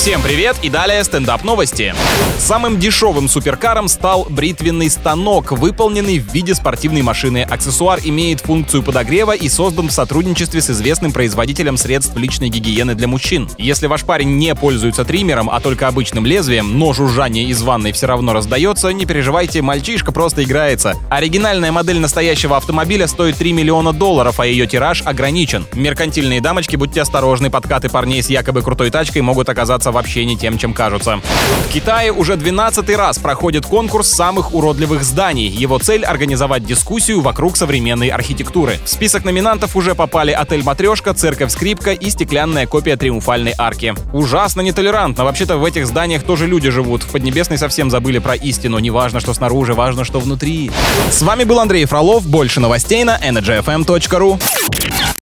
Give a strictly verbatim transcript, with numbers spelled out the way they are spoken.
Всем привет и далее стендап-новости. Самым дешевым суперкаром стал бритвенный станок, выполненный в виде спортивной машины. Аксессуар имеет функцию подогрева и создан в сотрудничестве с известным производителем средств личной гигиены для мужчин. Если ваш парень не пользуется триммером, а только обычным лезвием, но жужжание из ванной все равно раздается, не переживайте, мальчишка просто играется. Оригинальная модель настоящего автомобиля стоит три миллиона долларов, а ее тираж ограничен. Меркантильные дамочки, будьте осторожны, подкаты парней с якобы крутой тачкой могут оказаться вообще не тем, чем кажутся. В Китае уже двенадцатый раз проходит конкурс самых уродливых зданий. Его цель — организовать дискуссию вокруг современной архитектуры. В список номинантов уже попали отель «Матрешка», церковь «Скрипка» и стеклянная копия Триумфальной арки. Ужасно нетолерантно. Вообще-то в этих зданиях тоже люди живут. В Поднебесной совсем забыли про истину. Не важно, что снаружи, важно, что внутри. С вами был Андрей Фролов. Больше новостей на energy f m точка ru.